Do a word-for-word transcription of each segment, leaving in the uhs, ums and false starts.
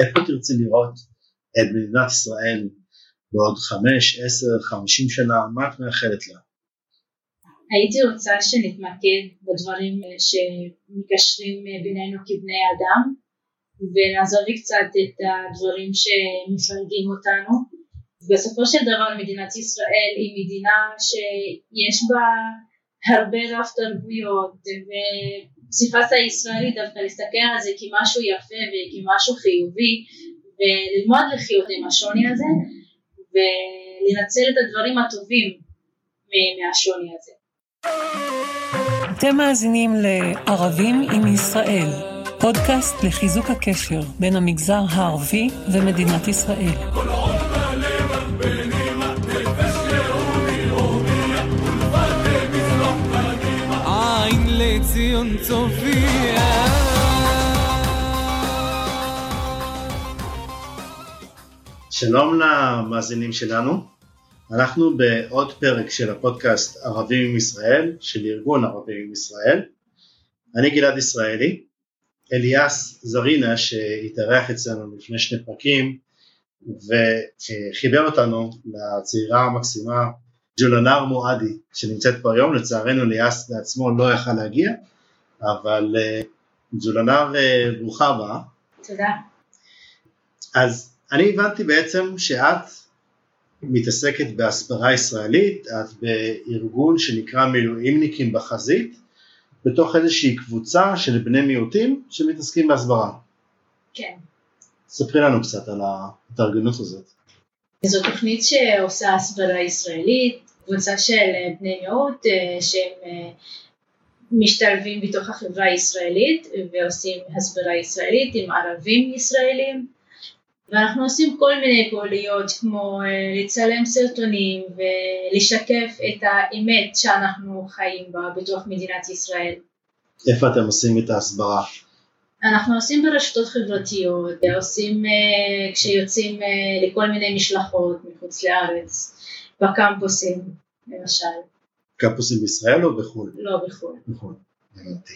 איפה תרצי לראות את מדינת ישראל בעוד חמש, עשר, חמישים שנה? מה את מאחלת לה? הייתי רוצה שנתמקד בדברים שמקשרים בינינו כבני אדם, ונעזוב קצת את הדברים שמפרגים אותנו. בסופו של דבר מדינת ישראל היא מדינה שיש בה הרבה רב תרבויות, ופסיפס הישראלי דווקא להסתכל על זה כמשהו יפה וכמשהו חיובי, וללמוד לחיות עם השוני הזה, ולנצל את הדברים הטובים מהשוני הזה. אתם מאזינים לערבים עם ישראל, פודקאסט לחיזוק הקשר בין המגזר הערבי ומדינת ישראל. שלום למאזינים שלנו, אנחנו בעוד פרק של הפודקאסט ערבים עם ישראל, של ארגון ערבים עם ישראל. אני גלעד ישראלי. אליאס זרינה, שהתארח אצלנו לפני שני פרקים וחיבר אותנו לצעירה המקסימה ג'ולנאר מועדי, שנמצאת פה היום. לצערנו אליאס לעצמו לא יכל להגיע, אבל ג'ולנאר, ברוכה הבאה. תודה. אז אני הבנתי בעצם שאת מתעסקת בהסברה ישראלית, את בארגון שנקרא מילואימניקים בחזית, בתוך איזושהי קבוצה של בני מיעוטים שמתעסקים בהסברה. כן. ספרי לנו קצת על ההתארגנות הזאת. זו תוכנית שעושה הסברה ישראלית, קבוצה של בני מיעוט שהם משתלבים בתוך החברה הישראלית ועושים הסברה ישראלית עם ערבים ישראלים, ואנחנו עושים כל מיני פעולות כמו לצלם סרטונים ולשקף את האמת שאנחנו חיים בה בתוך מדינת ישראל. איפה אתם עושים את ההסברה? אנחנו עושים ברשתות חברתיות, עושים כשיוצאים לכל מיני משלחות מחוץ לארץ, בקמפוסים למשל. קמפוסים בישראל או בחו"ל? לא, בחו"ל. בחו"ל, הבנתי.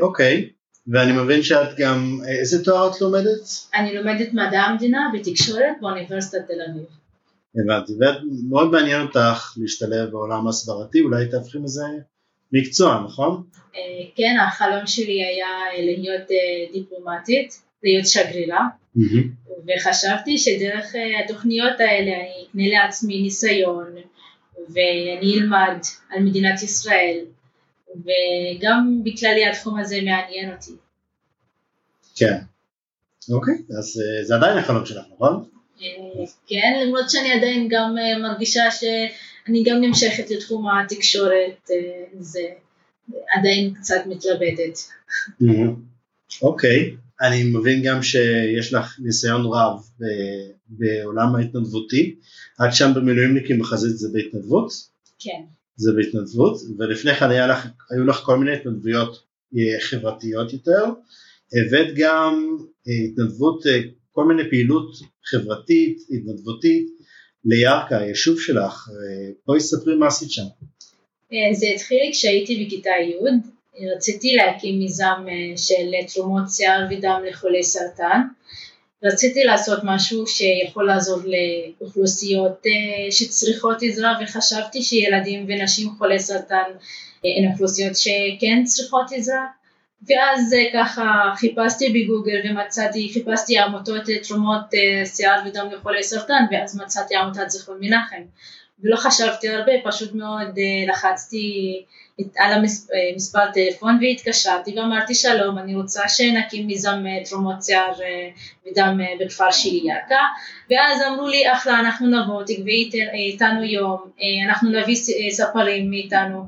אוקיי, ואני מבין שאת גם, איזה תואר את לומדת? אני לומדת מדע המדינה בתקשורת באוניברסיטת תל אביב. הבנתי, ומאוד מעניין אותך להשתלב בעולם הסברתי, אולי תהפכים איזה מקצוע, נכון? כן, החלום שלי היה להיות דיפלומטית, להיות שגרירה, וחשבתי שדרך התוכניות האלה אני אקנה לעצמי ניסיון, ואני אלמד על מדינת ישראל, וגם בכללי התחום הזה מעניין אותי. כן. אוקיי, אז זה עדיין החלום שלך, נכון? כן, למרות שאני עדיין גם מרגישה שאני גם נמשכת לתחום התקשורת, זה עדיין קצת מתלבטת. אוקיי, אני מבין גם שיש לך ניסיון רב בעולם ההתנדבותי. את שם במילואימניקים בחזית, זה בהתנדבות? כן. זה בהתנדבות, ולפני כן היו לך כל מיני התנדבויות חברתיות יותר, הבאת גם התנדבות, כל מיני פעילות חברתית, התנדבותית, לירקה, היישוב שלך. בואי ספרי מה עשית שם. זה התחיל כשהייתי בכיתה י', רציתי להקים מיזם של תרומות שיער ודם לחולי סרטן, רציתי לעשות משהו שיכול לעזור לאוכלוסיות שצריכות עזרה, וחשבתי שילדים ונשים חולי סרטן הן אוכלוסיות שכן צריכות עזרה, ואז ככה חיפשתי בגוגל ומצאתי, חיפשתי עמותות תרומות שיער ודם לחולי סרטן, ואז מצאתי עמותת זכרון מנחם, ולא חשבתי הרבה, פשוט מאוד לחצתי על המספר טלפון והתקשרתי ואמרתי שלום, אני רוצה שנקים מיזם תרומות שיער ודם בכפר שלי ירקה, ואז אמרו לי אחלה, אנחנו נבוא, תקבעי איתנו יום, אנחנו נביא ספרים מאיתנו,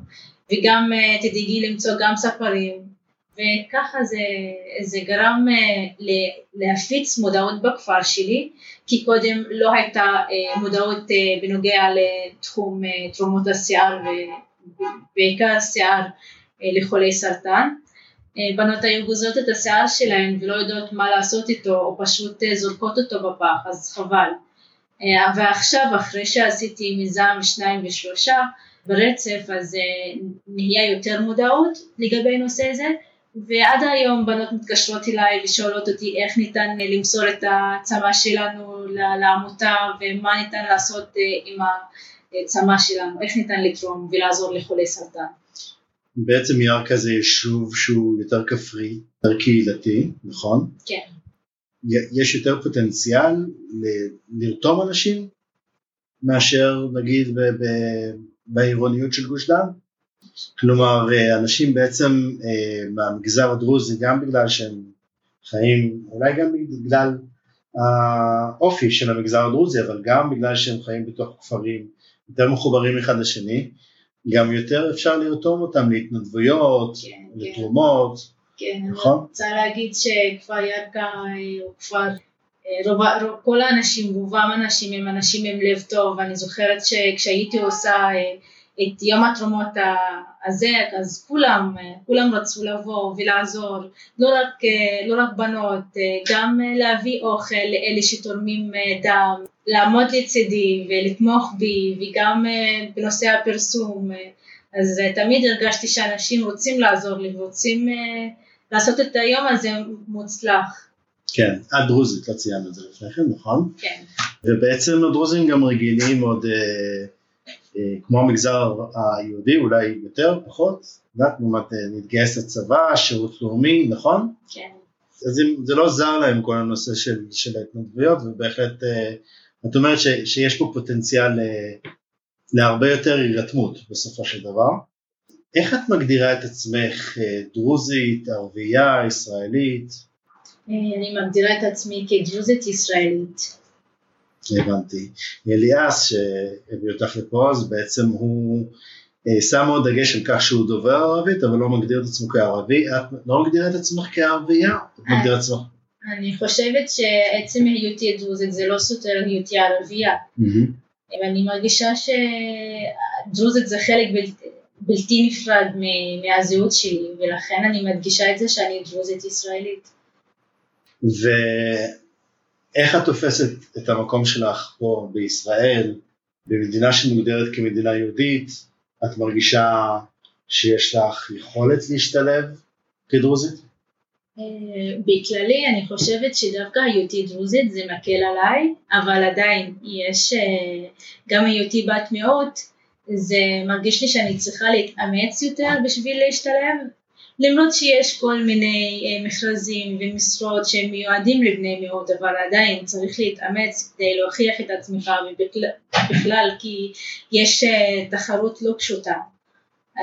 וגם תדאגי למצוא גם ספרים, וככה זה, זה גרם להפיץ מודעות בכפר שלי, כי קודם לא הייתה מודעות בנוגע לתחום תרומות השיער, ובעיקר השיער לחולי סרטן. בנות היו גוזרות את השיער שלהן ולא יודעות מה לעשות איתו, או פשוט זורקות אותו בפח, אז חבל. ועכשיו, אחרי שעשיתי מיזם שניים ושלושה ברצף, אז נהיה יותר מודעות לגבי נושא זה, ועד היום בנות מתקשרות אליי ושואלות אותי איך ניתן למסור את הצמה שלנו לעמותה, ומה ניתן לעשות עם הצמה שלנו, איך ניתן לתרום ולעזור לחולי סרטן. בעצם ירכא זה יישוב שהוא יותר כפרי, יותר קהילתי, נכון? כן. יש יותר פוטנציאל לרתום אנשים מאשר נגיד בעירוניות של גוש דן? כלומר אנשים בעצם מהמגזר הדרוזי, גם בגלל שהם חיים, אולי גם בגלל האופי של המגזר הדרוזי, אבל גם בגלל שהם חיים בתוך כפרים, יותר מחוברים אחד לשני, גם יותר אפשר לרתום אותם להתנדבויות, כן, לתרומות, כן, נכון? אני רוצה להגיד שכפר ירכא הוא כפר, רוב, רוב, כל האנשים, רובם אנשים הם אנשים עם לב טוב, אני זוכרת שכשהייתי עושה את יום התרומות הזה, אז כולם, כולם רצו לבוא ולעזור, לא רק, לא רק בנות, גם להביא אוכל לאלה שתורמים דם, לעמוד לצדי ולתמוך בי, וגם בנושא הפרסום, אז תמיד הרגשתי שאנשים רוצים לעזור לי, רוצים לעשות את היום הזה מוצלח. כן, הדרוזית, לא ציינו את זה לפני כן, נכון? כן. ובעצם הדרוזים גם רגילים עוד, כמו המגזר היהודי, אולי יותר, פחות, נתנו נתגייס לצבא, שירות לאומי, נכון? כן. אז זה לא עזר להם כל הנושא של, של ההתנדבויות, ובהחלט, את אומרת ש, שיש פה פוטנציאל להרבה יותר הירתמות בסופו של דבר. איך את מגדירה את עצמך, דרוזית, ערבייה, ישראלית? אני מגדירה את עצמי כדרוזית ישראלית. הבנתי. אליאס שהביא אותך לפה, אז בעצם הוא שם עוד דגש על כך שהוא דובר ערבית, אבל לא מגדיר את עצמו כערבי. את לא מגדירה את עצמך כערבייה? את מגדירה את עצמך? אני חושבת שעצם היותי דרוזית זה לא סותר היותי ערבייה. אני מרגישה שדרוזית זה חלק בלתי נפרד מהזהות שלי, ולכן אני מדגישה את זה שאני דרוזית ישראלית. ו... איך את תופסת את המקום שלך פה בישראל, במדינה שמוגדרת כמדינה יהודית? את מרגישה שיש לך יכולת להשתלב כדרוזית? בכללי אני חושבת שדווקא היותי דרוזית זה מקל עליי, אבל עדיין יש, גם היותי בת מאות, זה מרגיש לי שאני צריכה להתאמץ יותר בשביל להשתלב, למרות שיש כל מיני מכרזים ומשרות שהם מיועדים לבני מאות, אבל עדיין צריך להתאמץ כדי להוכיח את עצמך ובכלל, כי יש תחרות לא פשוטה.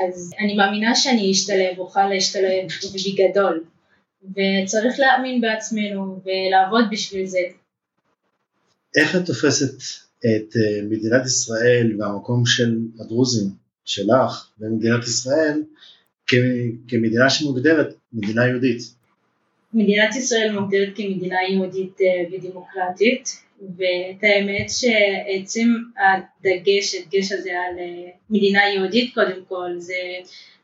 אז אני מאמינה שאני אשתלב, אוכל להשתלב בגדול, וצריך להאמין בעצמנו ולעבוד בשביל זה. איך את תופסת את מדינת ישראל והמקום של הדרוזים שלך במדינת ישראל, כמדינה שמוגדרת מדינה יהודית? מדינת ישראל מוגדרת כמדינה יהודית ודמוקרטית, ואת האמת שעצם הדגש, הדגש הזה על מדינה יהודית קודם כל, זה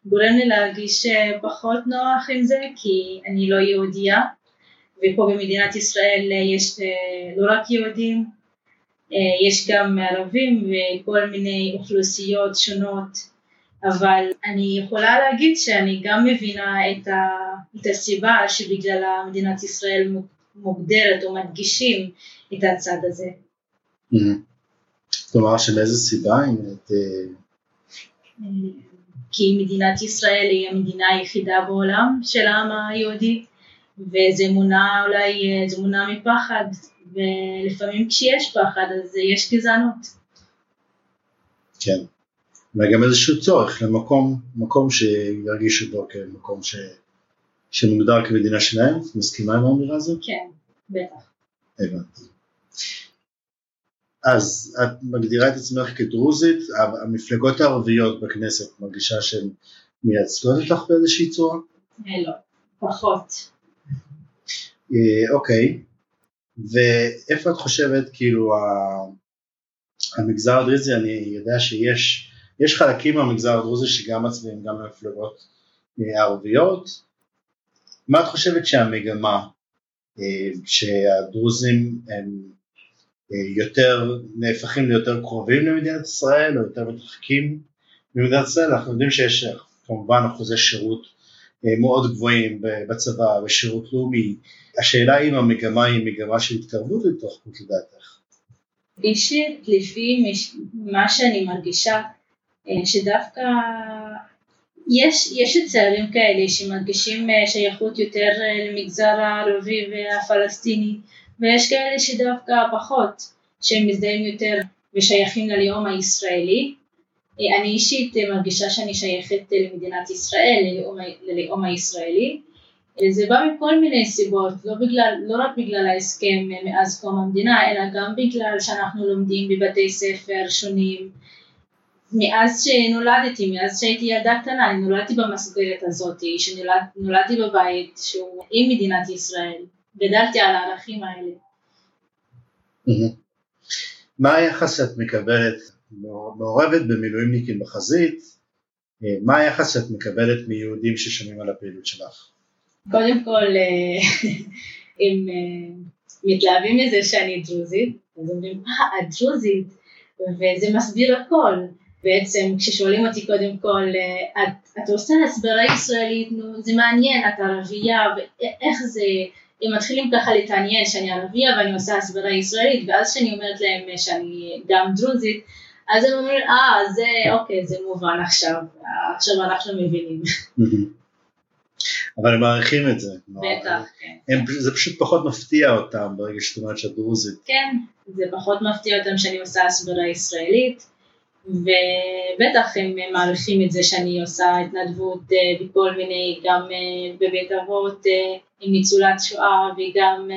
גורם לי להרגיש פחות נוח עם זה, כי אני לא יהודייה, ופה במדינת ישראל יש לא רק יהודים, יש גם ערבים וכל מיני אוכלוסיות שונות, אבל אני יכולה להגיד שאני גם מבינה את, ה, את הסיבה שבגללה מדינת ישראל מוגדרת או מדגישים את הצד הזה. זאת אומרת שמאיזה סיבה? כי מדינת ישראל היא המדינה היחידה בעולם של העם היהודי, וזה מונע אולי, זה מונע מפחד, ולפעמים כשיש פחד אז יש גזענות. כן. וגם איזשהו צורך למקום, מקום שירגיש אותו כמקום שמוגדר כמדינה שלהם. את מסכימה עם האמירה הזאת? כן, בטח. הבנתי. אז את מגדירה את עצמך כדרוזית, המפלגות הערביות בכנסת מרגישה שהן מייצגות אותך באיזושהי צורה? לא, פחות. אוקיי, ואיפה את חושבת, כאילו, המגזר הדרוזי, אני יודע שיש, יש חלקים מהמגזר הדרוזי שגם מצביעים גם למפלגות ערביות. מה את חושבת שהמגמה, שהדרוזים הם יותר, נהפכים ליותר קרובים למדינת ישראל, או יותר מתרחקים ממדינת ישראל? אנחנו יודעים שיש כמובן אחוזי שירות מאוד גבוהים בצבא, בשירות לאומי. השאלה אם המגמה היא מגמה של התקרבות להתרחקות לדעתך? אישית, לפי מה שאני מרגישה, שדווקא יש, יש צעירים כאלה שמרגישים שייכות יותר למגזר הערבי והפלסטיני, ויש כאלה שדווקא פחות, שהם מזדהים יותר ושייכים ללאום הישראלי. אני אישית מרגישה שאני שייכת למדינת ישראל, ללאום, ללאום הישראלי. זה בא מכל מיני סיבות, לא, בגלל, לא רק בגלל ההסכם מאז קום המדינה, אלא גם בגלל שאנחנו לומדים בבתי ספר שונים. מאז שנולדתי, מאז שהייתי ילדה קטנה, אני נולדתי במסגרת הזאת, שנולד, נולדתי בבית שהוא עם מדינת ישראל, גדלתי על הערכים האלה. מה היחס שאת מקבלת, מעורבת במילואימניקים בחזית, מה היחס שאת מקבלת מיהודים ששומעים על הפעילות שלך? קודם כל, הם מתלהבים מזה שאני דרוזית, אז אומרים, אה, את דרוזית, וזה מסביר הכל. בעצם כששואלים אותי קודם כל, את עושה הסברה ישראלית, זה מעניין, את ערבייה, ואיך זה, הם מתחילים ככה להתעניין שאני ערבייה ואני עושה הסברה ישראלית, ואז שאני אומרת להם שאני גם דרוזית, אז הם אומרים, אה, זה, אוקיי, זה מובן עכשיו, עכשיו אנחנו מבינים. אבל הם מעריכים את זה. בטח, כן. זה פשוט פחות מפתיע אותם ברגע שאת אומרת שאת דרוזית. כן, זה פחות מפתיע אותם שאני עושה הסברה ישראלית, ובטח הם מעריכים את זה שאני עושה התנדבות בכל מיני, גם בבית אבות עם ניצולת שואה, וגם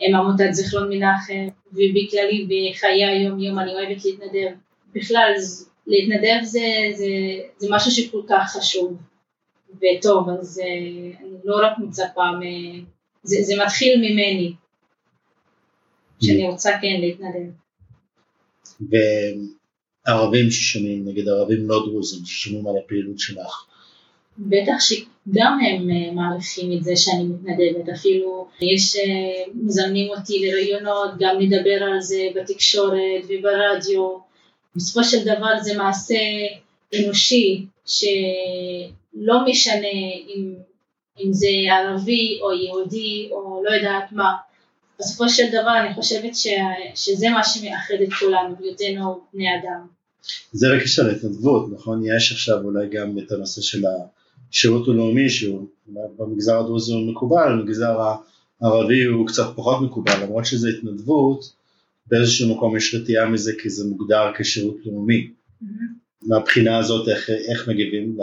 עם עמותת זכרון מנחם, ובכללי בחיי היום יום אני אוהבת להתנדב. בכלל, להתנדב זה, זה, זה משהו שכל כך חשוב. וטוב, אז אני לא רק מצפה, זה, זה מתחיל ממני, שאני רוצה כן להתנדב. וערבים ששומעים, נגד ערבים לא דרוזים, ששומעים על הפעילות שלך? בטח שגם הם מעריכים את זה שאני מתנדבת, אפילו יש, מזמנים אותי לראיונות, גם לדבר על זה בתקשורת וברדיו, בסופו של דבר זה מעשה אנושי, ש... לא משנה אם, אם זה ערבי או יהודי או לא יודעת מה. בסופו של דבר אני חושבת ש, שזה מה שמאחד את כולנו, בהיותנו בני אדם. זה בקשר להתנדבות, נכון? יש עכשיו אולי גם את הנושא של השירות הלאומי, שהוא במגזר הדרוזי הוא מקובל, במגזר הערבי הוא קצת פחות מקובל, למרות שזה התנדבות, באיזשהו מקום יש רתיעה מזה כי זה מוגדר כשירות לאומי. Mm-hmm. מהבחינה הזאת איך, איך מגיבים ל...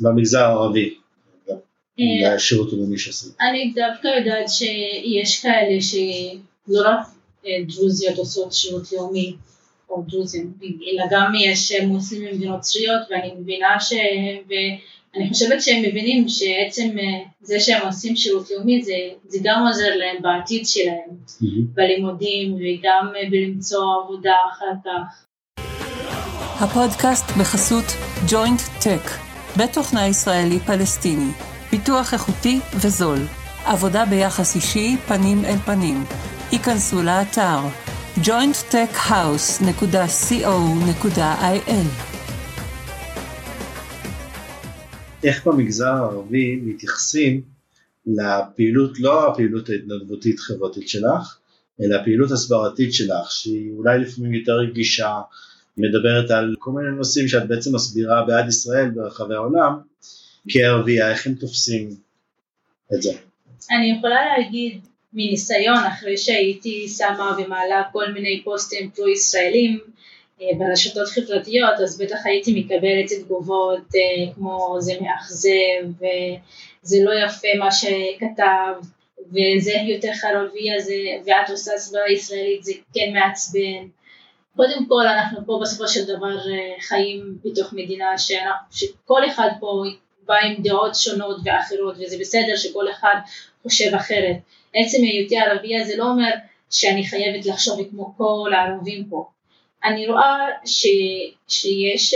במגזר הערבי, לשירות הלאומי שעושים. אני דווקא יודעת שיש כאלה שלא רק דרוזיות עושות שירות לאומי, או דרוזים, אלא גם יש מוסלמים ונוצריות, ואני מבינה שהם, ואני חושבת שהם מבינים שעצם זה שהם עושים שירות לאומי, זה, זה גם עוזר להם בעתיד שלהם, בלימודים וגם בלמצוא עבודה אחר כך. הפודקאסט בחסות Joint Tech, בית תוכנה ישראלי-פלסטיני, פיתוח איכותי וזול, עבודה ביחס אישי פנים אל פנים. היכנסו לאתר ג'וינט טק האוס דוט סי או דוט איי אל. איך במגזר הערבי מתייחסים לפעילות, לא הפעילות ההתנדבותית חברתית שלך, אלא הפעילות הסברתית שלך, שהיא אולי לפעמים יותר רגישה, מדברת על כל מיני נושאים שאת בעצם מסבירה בעד ישראל ברחבי העולם, כערבייה, איך הם תופסים את זה? אני יכולה להגיד מניסיון, אחרי שהייתי שמה ומעלה כל מיני פוסטים פרו-ישראלים ברשתות חברתיות, אז בטח הייתי מקבלת את תגובות כמו זה מאכזב, זה לא יפה מה שכתב, וזה יותר ערבייה, ואת עושה הסברה ישראלית, זה כן מעצבן. קודם כל אנחנו פה בסופו של דבר חיים בתוך מדינה שאנחנו, שכל אחד פה בא עם דעות שונות ואחרות, וזה בסדר שכל אחד חושב אחרת. עצם היותי ערבייה זה לא אומר שאני חייבת לחשוב כמו כל הערבים פה. אני רואה ש, שיש,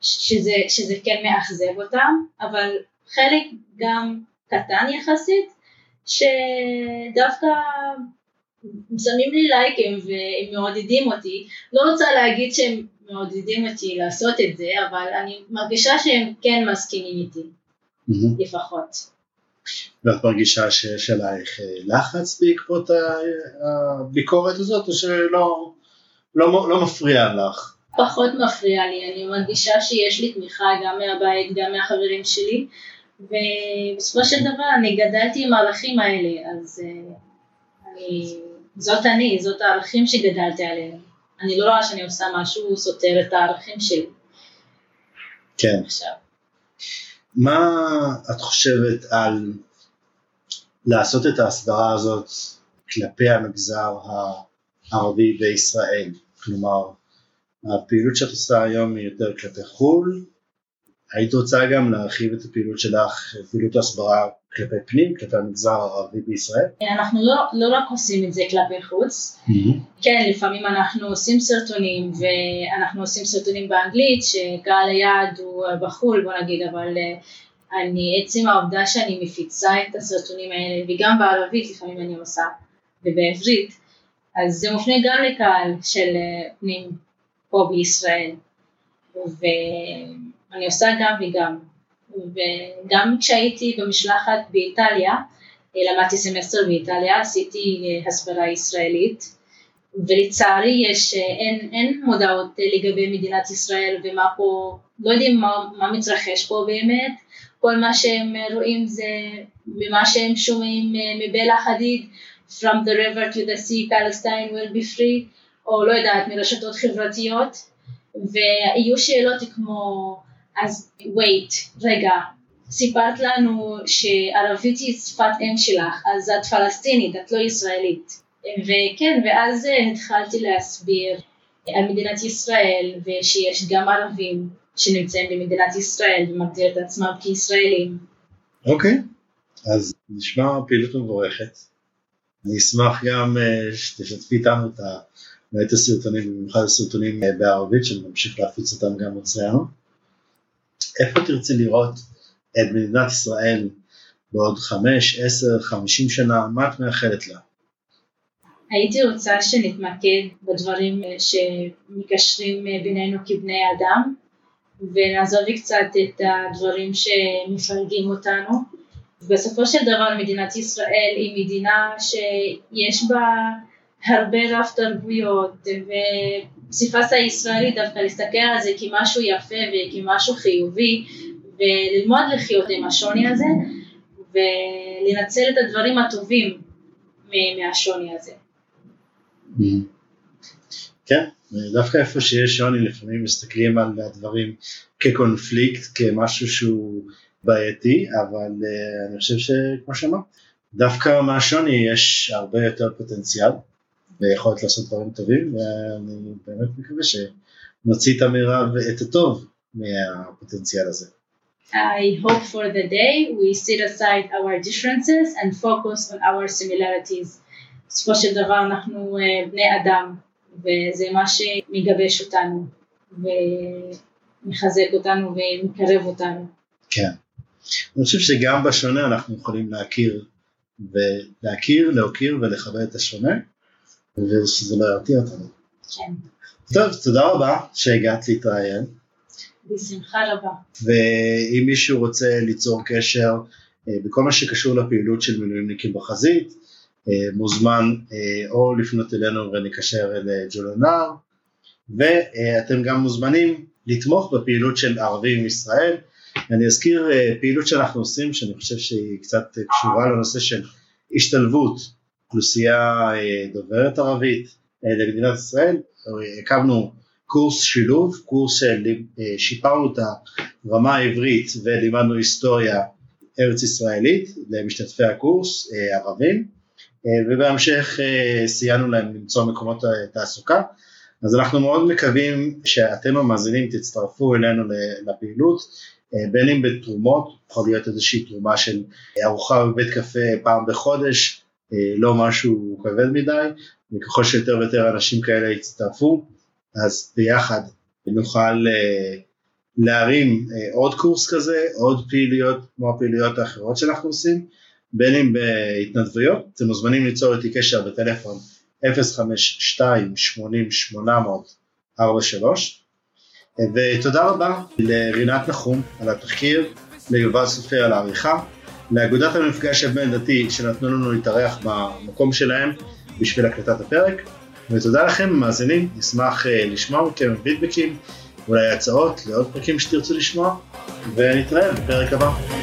שזה, שזה כן מאכזב אותם, אבל חלק גם קטן יחסית, שדווקא שמים לי לייקים והם מעודדים אותי, לא רוצה להגיד שהם מעודדים אותי לעשות את זה, אבל אני מרגישה שהם כן מסכימים איתי, mm-hmm. לפחות. ואת מרגישה שיש עלייך לחץ בעקבות הביקורת הזאת, או שלא לא, לא מפריע לך? פחות מפריע לי, אני מרגישה שיש לי תמיכה גם מהבית, גם מהחברים שלי, ובסופו של דבר אני גדלתי עם הערכים האלה, אז אני, זאת אני, זאת הערכים שגדלתי עליהם, אני לא רואה שאני עושה משהו סותר את הערכים שלי. כן. עכשיו. מה את חושבת על לעשות את ההסברה הזאת כלפי המגזר הערבי בישראל? כלומר, הפעילות שאת עושה היום היא יותר כלפי חול, היית רוצה גם להרחיב את הפעילות שלך, פעילות ההסברה כלפי פנים, כלפי המגזר הערבי בישראל? אנחנו לא, לא רק עושים את זה כלפי חוץ, mm-hmm. כן, לפעמים אנחנו עושים סרטונים, ואנחנו עושים סרטונים באנגלית, שקהל היעד הוא בחול, בוא נגיד, אבל אני, עצם העובדה שאני מפיצה את הסרטונים האלה, וגם בערבית לפעמים אני עושה, ובעברית, אז זה מופנה גם לקהל של פנים פה בישראל, ו... אני עושה גם וגם, וגם כשהייתי במשלחת באיטליה, למדתי סמסטר באיטליה, עשיתי הסברה ישראלית, ולצערי יש, אין, אין מודעות לגבי מדינת ישראל ומה פה, לא יודעים מה, מה מתרחש פה באמת, כל מה שהם רואים זה, ממה שהם שומעים מבלה חדיד, From the river to the sea, Palestine will be free, או לא יודעת, מרשתות חברתיות, והיו שאלות כמו, אז wait, רגע, סיפרת לנו שערבית היא שפת אם שלך, אז את פלסטינית, את לא ישראלית. וכן, ואז התחלתי להסביר על מדינת ישראל, ושיש גם ערבים שנמצאים במדינת ישראל, ומגדיר את עצמם כישראלים. אוקיי, אז נשמע פעילות מבורכת. אני אשמח גם שתשתפי איתנו את ה... ואת הסרטונים, במיוחד הסרטונים בערבית, שנמשיך להפיץ אותם גם אצלנו. איפה תרצי לראות את מדינת ישראל בעוד חמש, עשר, חמישים שנה? מה את מאחלת לה? הייתי רוצה שנתמקד בדברים שמקשרים בינינו כבני אדם, ונעזוב קצת את הדברים שמפרגים אותנו. בסופו של דבר מדינת ישראל היא מדינה שיש בה הרבה רב תרבויות, ופסיפס הישראלי דווקא להסתכל על זה כמשהו יפה וכמשהו חיובי, וללמוד לחיות עם השוני הזה, ולנצל את הדברים הטובים מהשוני הזה. כן, דווקא איפה שיש שוני, לפעמים מסתכלים על הדברים כקונפליקט, כמשהו שהוא בעייתי, אבל אני חושב שכמו שאמרת, דווקא מהשוני יש הרבה יותר פוטנציאל, ויכולת לעשות דברים טובים, ואני באמת מקווה שנוציא את המירב ואת הטוב מהפוטנציאל הזה. I hope for the day we set aside our differences and focus on our similarities. בסופו של דבר אנחנו בני אדם, וזה מה שמגבש אותנו, ומחזק אותנו ומקרב אותנו. כן. אני חושב שגם בשונה אנחנו יכולים להכיר, ולהכיר, להוקיר ולכבד את השונה, ושזה לא ירתיע אותנו. כן. טוב, תודה רבה שהגעת להתראיין. בשמחה רבה. ואם מישהו רוצה ליצור קשר בכל מה שקשור לפעילות של מילואימניקים בחזית, מוזמן או לפנות אלינו ונקשר אל ג'ולנאר, ואתם גם מוזמנים לתמוך בפעילות של ערבים עם ישראל. אני אזכיר פעילות שאנחנו עושים, שאני חושב שהיא קצת קשורה לנושא של השתלבות אוכלוסייה דוברת ערבית למדינת ישראל. הקמנו קורס שילוב, קורס ששיפרנו את הרמה העברית ולימדנו היסטוריה ארץ ישראלית למשתתפי הקורס ערבים, ובהמשך סייענו להם למצוא מקומות תעסוקה. אז אנחנו מאוד מקווים שאתם המאזינים תצטרפו אלינו לפעילות, בין אם בתרומות, יכול להיות איזושהי תרומה של ארוחה בבית קפה פעם בחודש, לא משהו כבד מדי, וככל שיותר ויותר אנשים כאלה יצטרפו, אז ביחד נוכל להרים עוד קורס כזה, עוד פעילויות כמו הפעילויות האחרות שאנחנו עושים, בין אם בהתנדבויות. אתם מוזמנים ליצור איתי קשר בטלפון אפס חמש שתיים שמונים שמונה מאות ארבעים ושלוש. ותודה רבה לרינת נחום על התחקיר, ליובל סופי על העריכה, לאגודת המפגש הבין דתי שנתנו לנו להתארח במקום שלהם בשביל הקלטת הפרק, ותודה לכם מאזינים, נשמח לשמוע מכם פידבקים, אולי הצעות לעוד פרקים שתרצו לשמוע, ונתראה בפרק הבא.